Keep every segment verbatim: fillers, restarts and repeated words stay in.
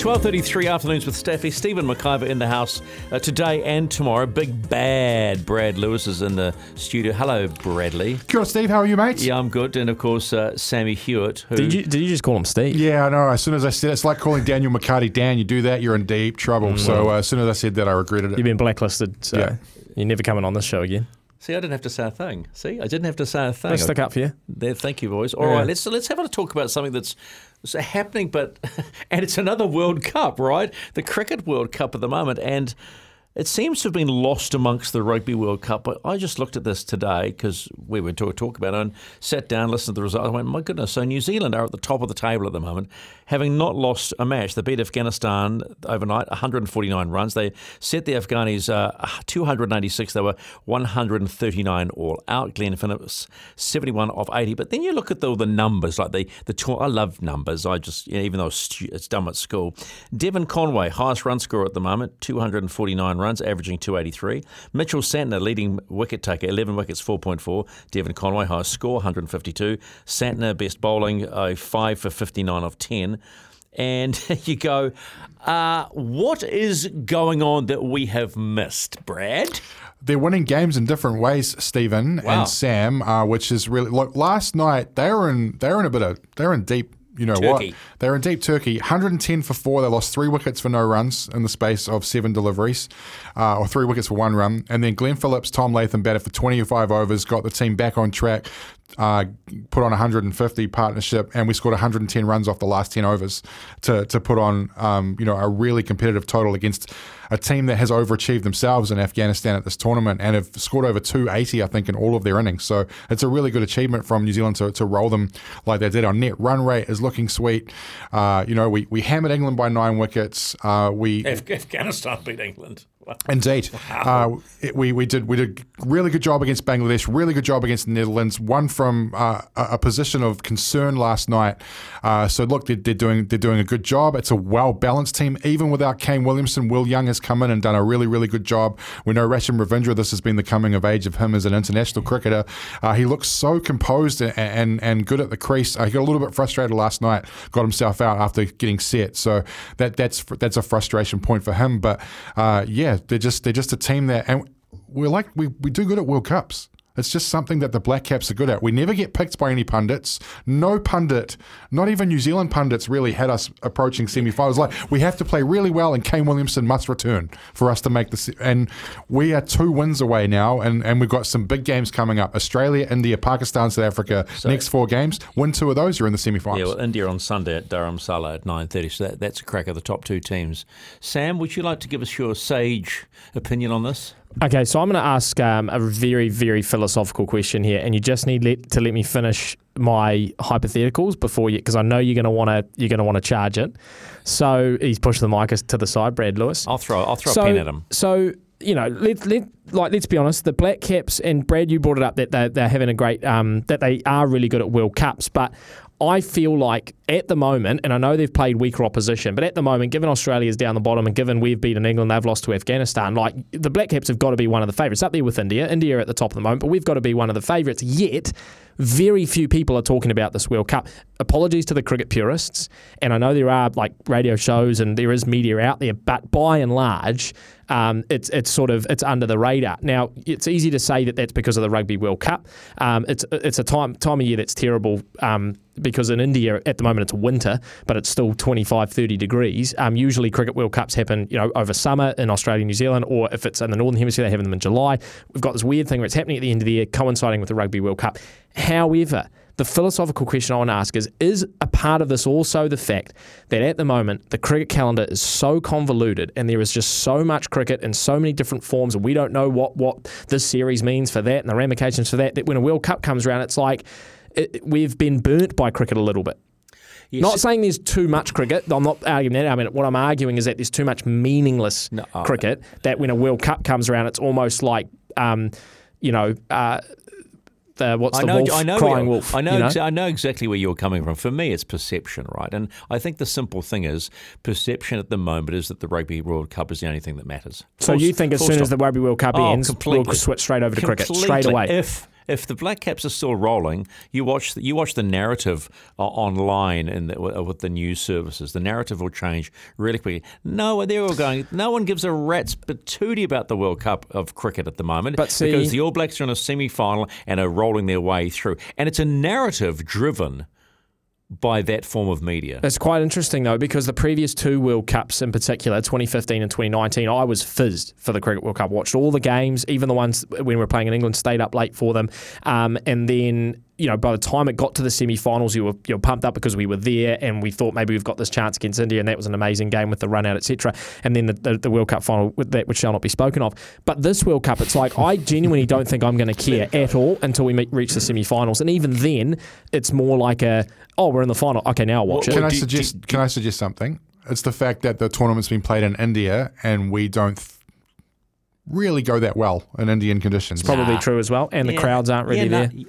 twelve thirty-three Afternoons with Staffy. Stephen McIver in the house uh, today and tomorrow. Big bad Brad Lewis is in the studio. Hello, Bradley. Kia ora, Steve. How are you, mate? Yeah, I'm good. And, of course, uh, Sammy Hewett. Who... Did you did you just call him Steve? Yeah, I know. As soon as I said it's like calling Daniel McCarty Dan. You do that, you're in deep trouble. Mm-hmm. So uh, as soon as I said that, I regretted it. You've been blacklisted, so yeah. You're never coming on this show again. See, I didn't have to say a thing. See, I didn't have to say a thing. Let's stick up for you. There, thank you, boys. All yeah. right, let's let's have a talk about something that's happening, but and it's another World Cup, right? The Cricket World Cup at the moment, and it seems to have been lost amongst the Rugby World Cup. But I just looked at this today because we were to talk about it and sat down, listened to the results. I went, my goodness, so New Zealand are at the top of the table at the moment, having not lost a match. They beat Afghanistan overnight, one hundred forty-nine runs. They set the Afghanis uh, two hundred eighty-six. They were one hundred thirty-nine all out. Glenn Finnett, seventy-one off eighty. But then you look at all the, the numbers, like the, the – I love numbers. I just you – know, even though it's dumb at school. Devin Conway, highest run scorer at the moment, two hundred forty-nine runs, averaging two eighty-three. Mitchell Santner, leading wicket taker, eleven wickets, four point four. Devin Conway, highest score, one hundred fifty-two. Santner, best bowling, uh, five for fifty-nine off ten. And you go, uh, what is going on that we have missed, Brad? They're winning games in different ways, Stephen wow. and Sam, uh, which is really look. Last night they were in they were in a bit of they were in deep. You know Turkey. What? They were in deep Turkey. one hundred ten for four. They lost three wickets for no runs in the space of seven deliveries, uh, or three wickets for one run. And then Glenn Phillips, Tom Latham batted for twenty-five overs, got the team back on track, uh, put on one hundred fifty partnership, and we scored one hundred ten runs off the last ten overs to to put on um, you know a really competitive total against a team that has overachieved themselves in Afghanistan at this tournament and have scored over two eighty, I think, in all of their innings. So it's a really good achievement from New Zealand to, to roll them like they did. Our net run rate is looking sweet. Uh, you know, we, we hammered England by nine wickets. Uh, we Af- Afghanistan beat England. Indeed. Wow. Uh, it, we we did we did really good job against Bangladesh, really good job against the Netherlands, one from uh, a, a position of concern last night. Uh, so look, they're, they're doing they're doing a good job. It's a well-balanced team. Even without Kane Williamson, Will Young has come in and done a really, really good job. We know Resham Ravindra, this has been the coming of age of him as an international cricketer. Uh, he looks so composed and, and, and good at the crease. Uh, he got a little bit frustrated last night, got himself out after getting set. So that that's that's a frustration point for him. But uh, yeah, They're just they're just a team that, and we're like we, we do good at World Cups. It's just something that the Black Caps are good at. We never get picked by any pundits. No pundit, not even New Zealand pundits, really had us approaching semi-finals. Like, we have to play really well, and Kane Williamson must return for us to make this. And we are two wins away now, and, and we've got some big games coming up. Australia, India, Pakistan, South Africa, so, next four games. Win two of those, you're in the semi-finals. Yeah, well, India on Sunday at Dharamsala at nine thirty, so that, that's a crack of the top two teams. Sam, would you like to give us your sage opinion on this? Okay, so I'm going to ask um, a very, very philosophical question here, and you just need let, to let me finish my hypotheticals before you, because I know you're going to want to you're going to want to charge it. So he's pushed the mic to the side, Brad Lewis. I'll throw I'll throw so, a pen at him. So you know, let let like let's be honest, the Black Caps, and Brad, you brought it up that they're, they're having a great um, that they are really good at World Cups, but I feel like at the moment, and I know they've played weaker opposition, but at the moment, given Australia's down the bottom and given we've beaten England, they've lost to Afghanistan, like the Black Caps have got to be one of the favourites up there with India. India are at the top at the moment, but we've got to be one of the favourites. Yet, very few people are talking about this World Cup. Apologies to the cricket purists, and I know there are like radio shows and there is media out there, but by and large, um, it's it's sort of it's under the radar. Now, it's easy to say that that's because of the Rugby World Cup. Um, it's it's a time time of year that's terrible. Um, Because in India at the moment it's winter, but it's still twenty-five, thirty degrees. Um, usually cricket World Cups happen, you know, over summer in Australia, New Zealand, or if it's in the Northern Hemisphere, they have them in July. We've got this weird thing where it's happening at the end of the year, coinciding with the Rugby World Cup. However, the philosophical question I want to ask is, is a part of this also the fact that at the moment the cricket calendar is so convoluted and there is just so much cricket in so many different forms and we don't know what, what this series means for that and the ramifications for that, that when a World Cup comes around, it's like, It, we've been burnt by cricket a little bit. Yes. Not saying there's too much cricket. I'm not arguing that. I mean, what I'm arguing is that there's too much meaningless no, oh, cricket that when a World Cup comes around, it's almost like, um, you know, uh, the, what's I the know, wolf, I know crying wolf. I know, you know? Exa- I know exactly where you're coming from. For me, it's perception, right? And I think the simple thing is perception at the moment is that the Rugby World Cup is the only thing that matters. So full, you think as soon stop. as the Rugby World Cup oh, ends, completely. We'll switch straight over to completely. cricket, straight away? If if the Black Caps are still rolling, you watch the, you watch the narrative uh, online in the, w- with the news services. The narrative will change really quickly. No, they're all going, no one gives a rat's patootie about the World Cup of cricket at the moment, but see, because the All Blacks are in a semi-final and are rolling their way through. And it's a narrative driven by that form of media. It's quite interesting, though, because the previous two World Cups in particular, twenty fifteen and twenty nineteen, I was fizzed for the Cricket World Cup. Watched all the games, even the ones when we were playing in England, stayed up late for them. Um, and then, you know, by the time it got to the semi-finals, you were, you were pumped up because we were there and we thought maybe we've got this chance against India, and that was an amazing game with the run out, et cetera. And then the, the, the World Cup final, with that which shall not be spoken of. But this World Cup, it's like I genuinely don't think I'm going to care at all until we meet, reach the semi-finals. And even then, it's more like a, oh, we're in the final. Okay, now I'll watch well, it. Can I suggest? Do, do, can I suggest something? It's the fact that the tournament's been played in India and we don't Th- really go that well in Indian conditions. It's probably nah. true as well, and yeah. the crowds aren't really yeah, there. Nah.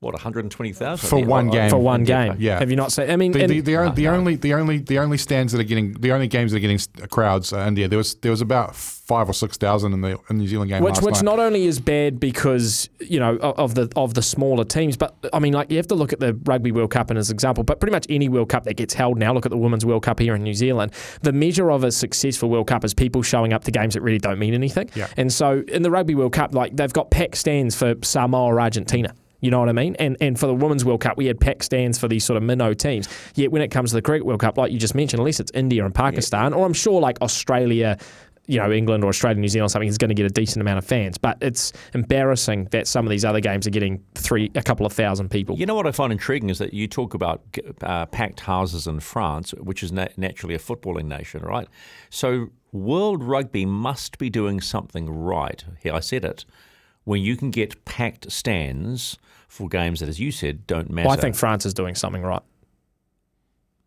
What, one hundred twenty thousand for one game? For one game, yeah. Have you not seen? I mean, the, the, the, no, the no. only the only the only stands that are getting the only games that are getting crowds are India. There was there was about five or six thousand in the in New Zealand game, which last which night. Not only is bad because you know of the of the smaller teams, but I mean, like, you have to look at the Rugby World Cup as an example, but pretty much any World Cup that gets held now. Look at the Women's World Cup here in New Zealand. The measure of a successful World Cup is people showing up to games that really don't mean anything. Yeah. And so in the Rugby World Cup, like, they've got packed stands for Samoa or Argentina. You know what I mean? And and for the Women's World Cup, we had packed stands for these sort of minnow teams. Yet when it comes to the Cricket World Cup, like you just mentioned, unless it's India and Pakistan, yeah. or I'm sure like Australia, you know, England or Australia, New Zealand or something, is going to get a decent amount of fans. But it's embarrassing that some of these other games are getting three, a couple of thousand people. You know what I find intriguing is that you talk about uh, packed houses in France, which is nat- naturally a footballing nation, right? So World Rugby must be doing something right. Here, I said it. When you can get packed stands for games that, as you said, don't matter. Well, I think France is doing something right.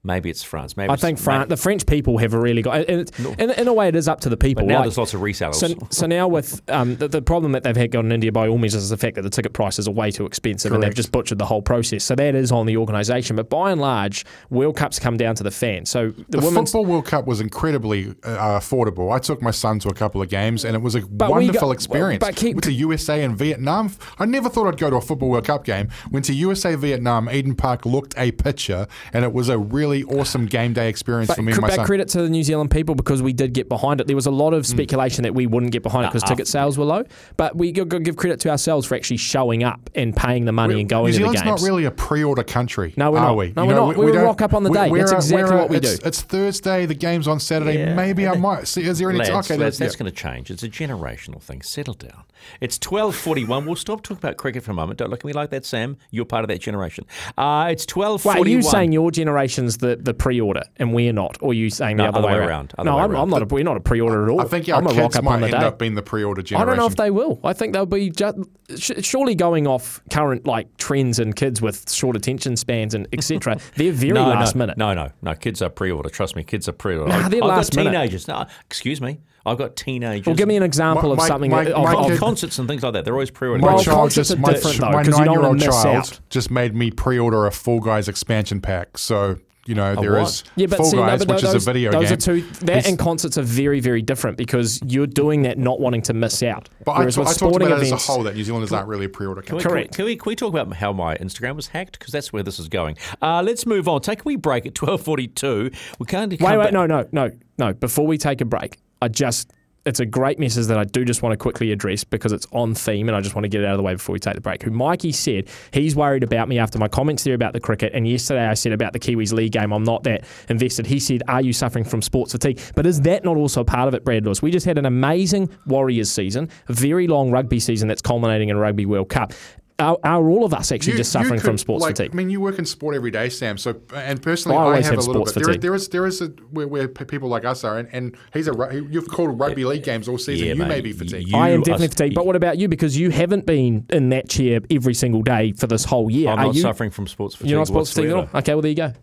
Maybe it's France. Maybe I it's, think France, the French people have really got. And it's, no. in, in a way, it is up to the people. But now, like, there's lots of resellers. So, so now with um, the, the problem that they've had got in India, by all means, is the fact that the ticket prices are way too expensive, correct. And they've just butchered the whole process. So that is on the organisation. But by and large, World Cups come down to the fans. So the, the football World Cup was incredibly uh, affordable. I took my son to a couple of games, and it was a wonderful got, experience. Well, but keep, went to U S A and Vietnam. I never thought I'd go to a football World Cup game. Went to U S A Vietnam. Eden Park looked a picture, and it was a really awesome game day experience but, for me and my son. But credit to the New Zealand people because we did get behind it. There was a lot of speculation mm. that we wouldn't get behind it because uh, ticket sales were low. But we got to give credit to ourselves for actually showing up and paying the money we're, and going New to Zealand's the games. New Zealand's not really a pre-order country, no, we're are not. we? No, you we're know, not. We, we, we rock up on the we, day. That's a, exactly a, what we it's, do. It's Thursday. The game's on Saturday. Yeah. Maybe I might. See, is there any? Lads, t- okay, lads, that's, that's yeah. going to change. It's a generational thing. Settle down. It's twelve forty-one. We'll stop talking about cricket for a moment. Don't look at me like that, Sam. You're part of that generation. Uh, it's twelve forty-one. Wait, are you saying your generation's The, the pre-order and we're not, or are you saying no, the other, other way, way around? Other no, way I'm, around. I'm not. A, we're not a pre-order at all. I think our I'm kids might end day. up being the pre-order generation. I don't know if they will. I think they'll be just surely going off current like trends and kids with short attention spans and et cetera. They're very no, last no, minute. No, no, no. Kids are pre-order. Trust me, kids are pre-order. No, they're I've last got teenagers. Minute. No, excuse me. I've got teenagers. Well, give me an example my, of my, something my, of, my of kid, concerts and things like that. They're always pre-ordered. My child just, my, th- though, my nine-year-old child just made me pre-order a Fall Guys expansion pack. So you know, there is yeah, Fall see, Guys, no, which those, is a video those game. Are two, that it's, and concerts are very, very different because you're doing that not wanting to miss out. But Whereas I, t- I talked about events, it as a whole, that New Zealanders aren't really a pre-order country. Can we, Correct. Can we, can we talk about how my Instagram was hacked? Because that's where this is going. Uh, let's move on. Take a wee break at twelve forty-two. We can't Wait, wait, back. no, no, no, no. Before we take a break, I just... It's a great message that I do just want to quickly address because it's on theme and I just want to get it out of the way before we take the break. Who Mikey said he's worried about me after my comments there about the cricket, and yesterday I said about the Kiwis League game, I'm not that invested. He said, are you suffering from sports fatigue? But is that not also part of it, Brad Lewis? We just had an amazing Warriors season, a very long rugby season that's culminating in Rugby World Cup. Are, are all of us actually you, just suffering could, from sports like, fatigue? I mean, you work in sport every day, Sam. So, and personally, I, I have, have a little bit. There, there is, there is a, where, where people like us are, and, and he's a. You've called rugby league games all season. Yeah, you mate, may be fatigued. I am definitely are, fatigued. But what about you? Because you haven't been in that chair every single day for this whole year. I'm are not you? suffering from sports fatigue. You're not sports fatigue at all. Okay, well there you go.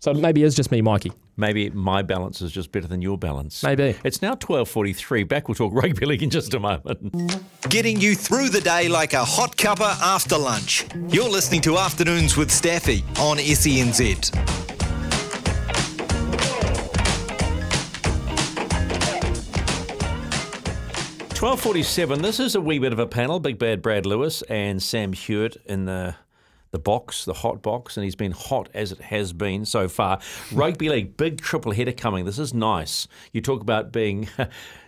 So maybe it's just me, Mikey. Maybe my balance is just better than your balance. Maybe. It's now twelve forty-three. Back, we'll talk rugby league in just a moment. Getting you through the day like a hot cuppa after lunch. You're listening to Afternoons with Staffy on S E N Z. twelve forty-seven, this is a wee bit of a panel. Big Bad Brad Lewis and Sam Hewett in the the box, the hot box, and he's been hot as it has been so far. Rugby League, big triple header coming. This is nice. You talk about being,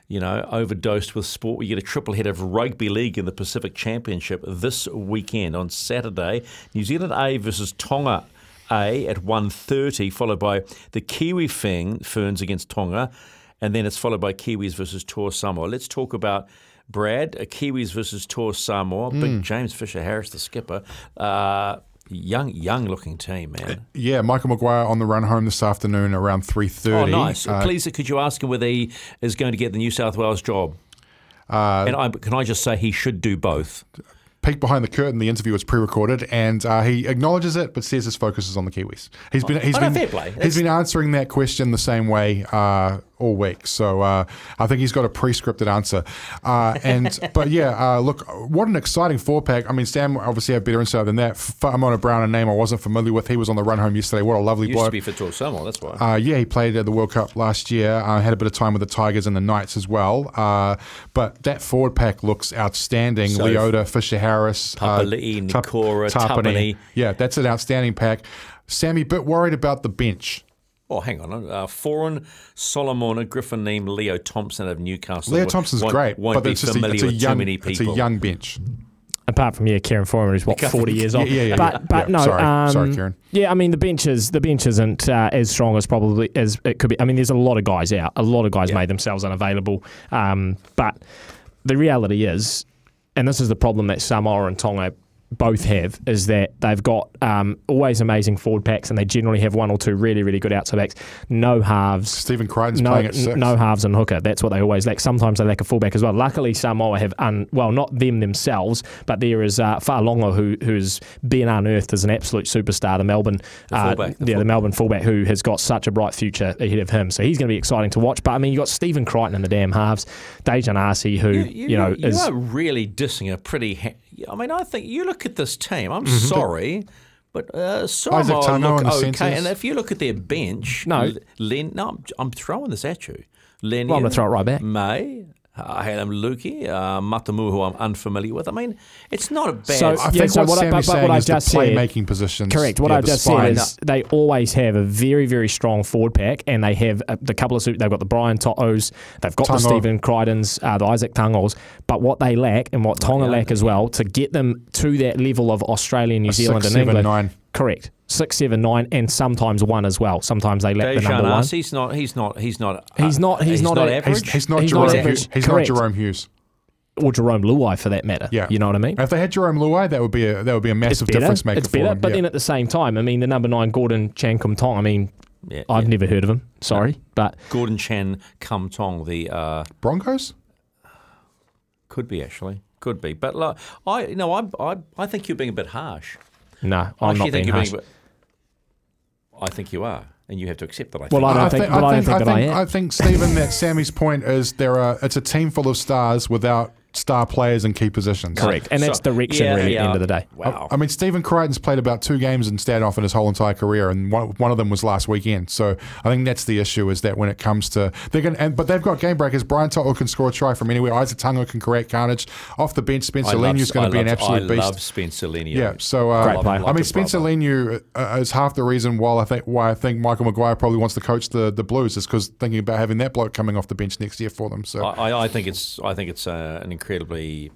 you know, overdosed with sport. We get a triple header of Rugby League in the Pacific Championship this weekend on Saturday. New Zealand A versus Tonga A at one thirty, followed by the Kiwi Ferns against Tonga. And then it's followed by Kiwis versus Tor Samoa. Let's talk about, Brad, Kiwis versus Tor Samoa. Mm. Big James Fisher-Harris, the skipper. Uh, young, young-looking team, man. Uh, yeah, Michael Maguire on the run home this afternoon around three thirty. Oh, nice. Uh, Please, could you ask him whether he is going to get the New South Wales job? Uh, and I, can I just say he should do both? Peek behind the curtain, the interview was pre-recorded, and uh, he acknowledges it but says his focus is on the Kiwis. He's been he's oh, no, been, fair play. He's been answering that question the same way uh, all week. So uh, I think he's got a pre-scripted answer. Uh, and But yeah, uh, look, what an exciting four-pack. I mean, Sam obviously had better insight than that. Whamona Brown, a name I wasn't familiar with. He was on the run home yesterday. What a lovely bloke. Used to be for Tor Samoa, that's why. Uh, yeah, he played at the World Cup last year. Uh, had a bit of time with the Tigers and the Knights as well. Uh, but that forward pack looks outstanding. So Leota, Fisher, Harris, Papali'i, uh, Nikora, Tapani. Yeah, that's an outstanding pack. Sammy, a bit worried about the bench. Oh, hang on. Uh, Foran, Solomona, Griffin Neame, Leo Thompson of Newcastle. Leo Thompson's won't, great, won't but be it's, just a, it's, a young, it's a young bench. Apart from, yeah, Kieran Foran, who's, what, forty years old. Yeah, yeah, yeah, but, yeah. but yeah. no. Sorry, um, Sorry Kieran. Yeah, I mean, the bench, is, the bench isn't uh, as strong as probably as it could be. I mean, there's a lot of guys out. A lot of guys yeah. made themselves unavailable. Um, but the reality is, and this is the problem that Samoa and Tonga both have, is that they've got um, always amazing forward packs, and they generally have one or two really, really good outside backs. No halves. Stephen Crichton's no, playing at six. No halves and hooker. That's what they always lack. Sometimes they lack a fullback as well. Luckily, Samoa have, un- well, not them themselves, but there is uh, Far Longo, who who's been unearthed as an absolute superstar, the Melbourne the uh, fullback, the yeah, fullback. the Melbourne fullback, who has got such a bright future ahead of him. So he's going to be exciting to watch. But, I mean, you've got Stephen Crichton in the damn halves, Dejan Arce, who, you, you, you know, you is... You are really dissing a pretty... Ha- I mean, I think you look at this team. I'm mm-hmm. sorry, but uh, Samoa look okay. Centers. And if you look at their bench, no, Len, no, I'm, I'm throwing this at you. Len, well, I'm going to throw it right back. May, uh, Halem Luki, uh, Matamu, who I'm unfamiliar with. I mean, it's not a bad. So I think yeah, what Sammy's so saying is the playmaking positions. Correct. What yeah, I've just spine. said is they always have a very, very strong forward pack, and they have a, the couple of they've got the Brian Totos, they've got Tango. the Stephen Crichtons, uh, the Isaac Tangos, but what they lack and what Tonga yeah, lack as well to get them to that level of Australia, New Zealand, six, and seven, England. Nine. Correct. Six, seven, nine, and sometimes one as well. Sometimes they lack the number one. He's not. He's not. He's not. Uh, he's not. He's, he's not, not average. He's, he's not he's Jerome not Hughes. He's Correct. not Jerome Hughes. Or Jerome Luai, for that matter. Yeah. You know what I mean? If they had Jerome Luai, that would be a that would be a massive difference maker. It's better, for them. but yeah. then at the same time, I mean, the number nine, Gordon Chan Kum Tong. I mean, yeah, I've yeah. never heard of him. Sorry, no. but Gordon Chan Kum Tong, the uh, Broncos, could be actually, could be. But like, I, you know, I, I, I think you're being a bit harsh. No, I'm not being harsh. Being, I think you are, and you have to accept that. I think. Well, I don't think, I think, well, I don't think, I think that I am. I think, Stephen, that Sammy's point is there are. It's a team full of stars without star players in key positions. Correct, and so, that's direction yeah, really. Yeah. At the end of the day, wow. I, I mean, Stephen Crichton's played about two games in standoff in his whole entire career, and one, one of them was last weekend. So I think that's the issue: is that when it comes to they're going, and but they've got game breakers. Brian Toto can score a try from anywhere. Isaac Tango can correct carnage off the bench. Spencer Lenu is going to be an absolute I beast. I love Spencer Lenu. Yeah, so uh, Great play. I mean, Spencer Lenu uh, is half the reason why I think why I think Michael Maguire probably wants to coach the, the Blues is because thinking about having that bloke coming off the bench next year for them. So I, I, I think it's I think it's uh, an incredibly,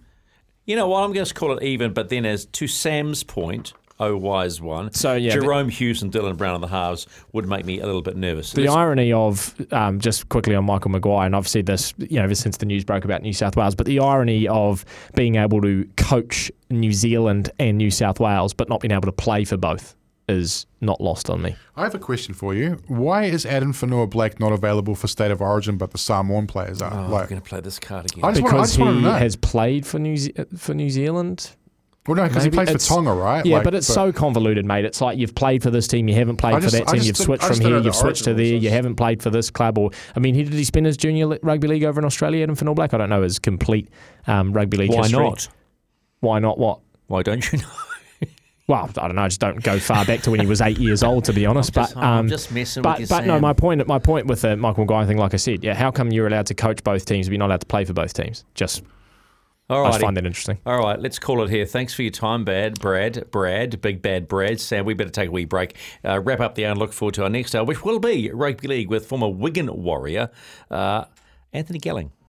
you know what, I'm going to call it even, but then as to Sam's point, oh wise one, so, yeah, Jerome Hughes and Dylan Brown on the halves would make me a little bit nervous. The There's, irony of, um, just quickly on Michael Maguire, and I've said this, you know, ever since the news broke about New South Wales, but the irony of being able to coach New Zealand and New South Wales but not being able to play for both is not lost on me. I have a question for you. Why is Addin Fonua-Blake not available for State of Origin, but the Samoan players are? Oh, like, I'm going to play this card again. I just because want, I just he has played for New Ze- for New Zealand. Well, no, because he plays for Tonga, right? Yeah, like, but it's but, so convoluted, mate. It's like you've played for this team, you haven't played just, for that team, you've switched from here, you've switched to there, you haven't played for this club. Or I mean, did he spend his junior rugby league over in Australia, Addin Fonua-Blake? I don't know his complete um, rugby league Why history. Why not? Why not what? Why don't you know? Well, I don't know. I just don't go far back to when he was eight years old, to be honest. I'm just, but um, I'm just messing but, with you, but no, my point, my point with the Michael Maguire thing, like I said, yeah, how come you're allowed to coach both teams, but you're not allowed to play for both teams? Just, Alrighty. I just find that interesting. All right, let's call it here. Thanks for your time, Brad, Brad, Brad, big bad Brad. Sam, we better take a wee break, uh, wrap up the hour, and look forward to our next hour, which will be Rugby League with former Wigan warrior uh, Anthony Gelling.